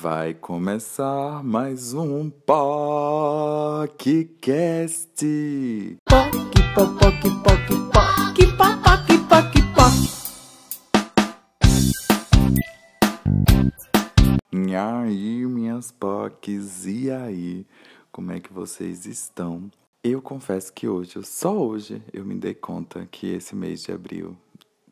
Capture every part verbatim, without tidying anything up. Vai começar mais um Poccast. Poc, poc, poc, poc, poc, poc, poc, poc. E aí, minhas pocs, e aí? Como é que vocês estão? Eu confesso que hoje, só hoje, eu me dei conta que esse mês de abril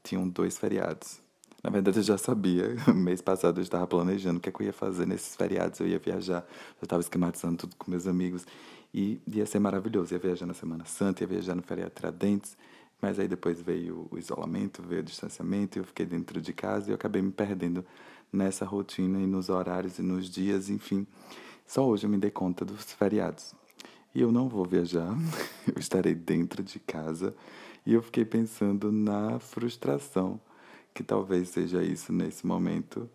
tinham dois feriados. Na verdade, eu já sabia. Mês passado eu estava planejando o que é que eu ia fazer nesses feriados. Eu ia viajar, eu estava esquematizando tudo com meus amigos. E ia ser maravilhoso. Ia viajar na Semana Santa, ia viajar no feriado Tiradentes. Mas aí depois veio o isolamento, veio o distanciamento. Eu fiquei dentro de casa e eu acabei me perdendo nessa rotina e nos horários e nos dias, enfim. Só hoje eu me dei conta dos feriados. E eu não vou viajar, eu estarei dentro de casa. E eu fiquei pensando na frustração que talvez seja isso nesse momento,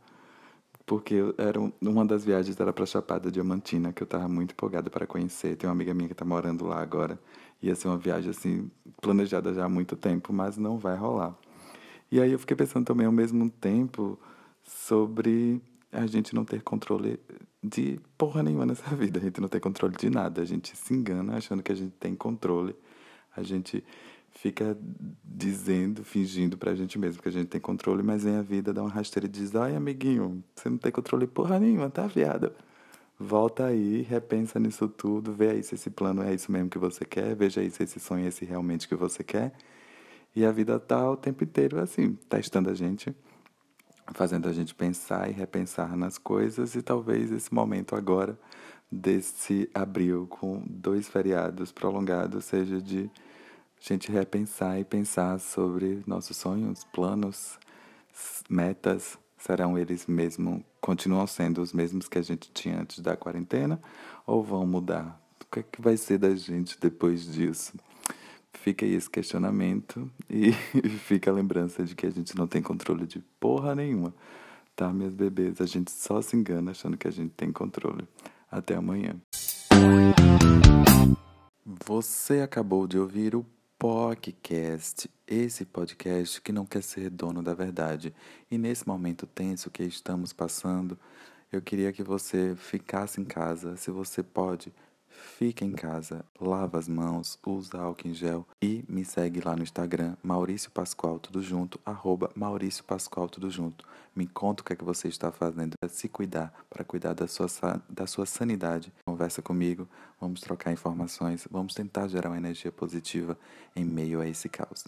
porque era um, uma das viagens era para Chapada Diamantina, que eu estava muito empolgada para conhecer. Tem uma amiga minha que está morando lá agora, ia ser uma viagem assim planejada já há muito tempo, mas não vai rolar. E aí eu fiquei pensando também ao mesmo tempo sobre a gente não ter controle de porra nenhuma nessa vida, a gente não ter controle de nada, a gente se engana achando que a gente tem controle, a gente fica dizendo, fingindo pra gente mesmo que a gente tem controle, mas vem a vida, dá uma rasteira e diz: ai, amiguinho, você não tem controle porra nenhuma, tá, viado? Volta aí, repensa nisso tudo, vê aí se esse plano é isso mesmo que você quer, veja aí se esse sonho é esse realmente que você quer. E a vida tá o tempo inteiro assim, testando a gente, fazendo a gente pensar e repensar nas coisas. E talvez esse momento agora, desse abril, com dois feriados prolongados, seja de a gente repensar e pensar sobre nossos sonhos, planos, metas. Serão eles mesmo, continuam sendo os mesmos que a gente tinha antes da quarentena, ou vão mudar? O que é que vai ser da gente depois disso? Fica aí esse questionamento e fica a lembrança de que a gente não tem controle de porra nenhuma, tá, minhas bebês? A gente só se engana achando que a gente tem controle. Até amanhã. Você acabou de ouvir o Poccast, esse podcast que não quer ser dono da verdade. E nesse momento tenso que estamos passando, eu queria que você ficasse em casa. Se você pode, fica em casa, lava as mãos, usa álcool em gel e me segue lá no Instagram, Maurício Pascoal, tudo junto, arroba Maurício Pascoal, tudo junto. Me conta o que é que você está fazendo para se cuidar, para cuidar da sua, da sua sanidade. Conversa comigo, vamos trocar informações, vamos tentar gerar uma energia positiva em meio a esse caos.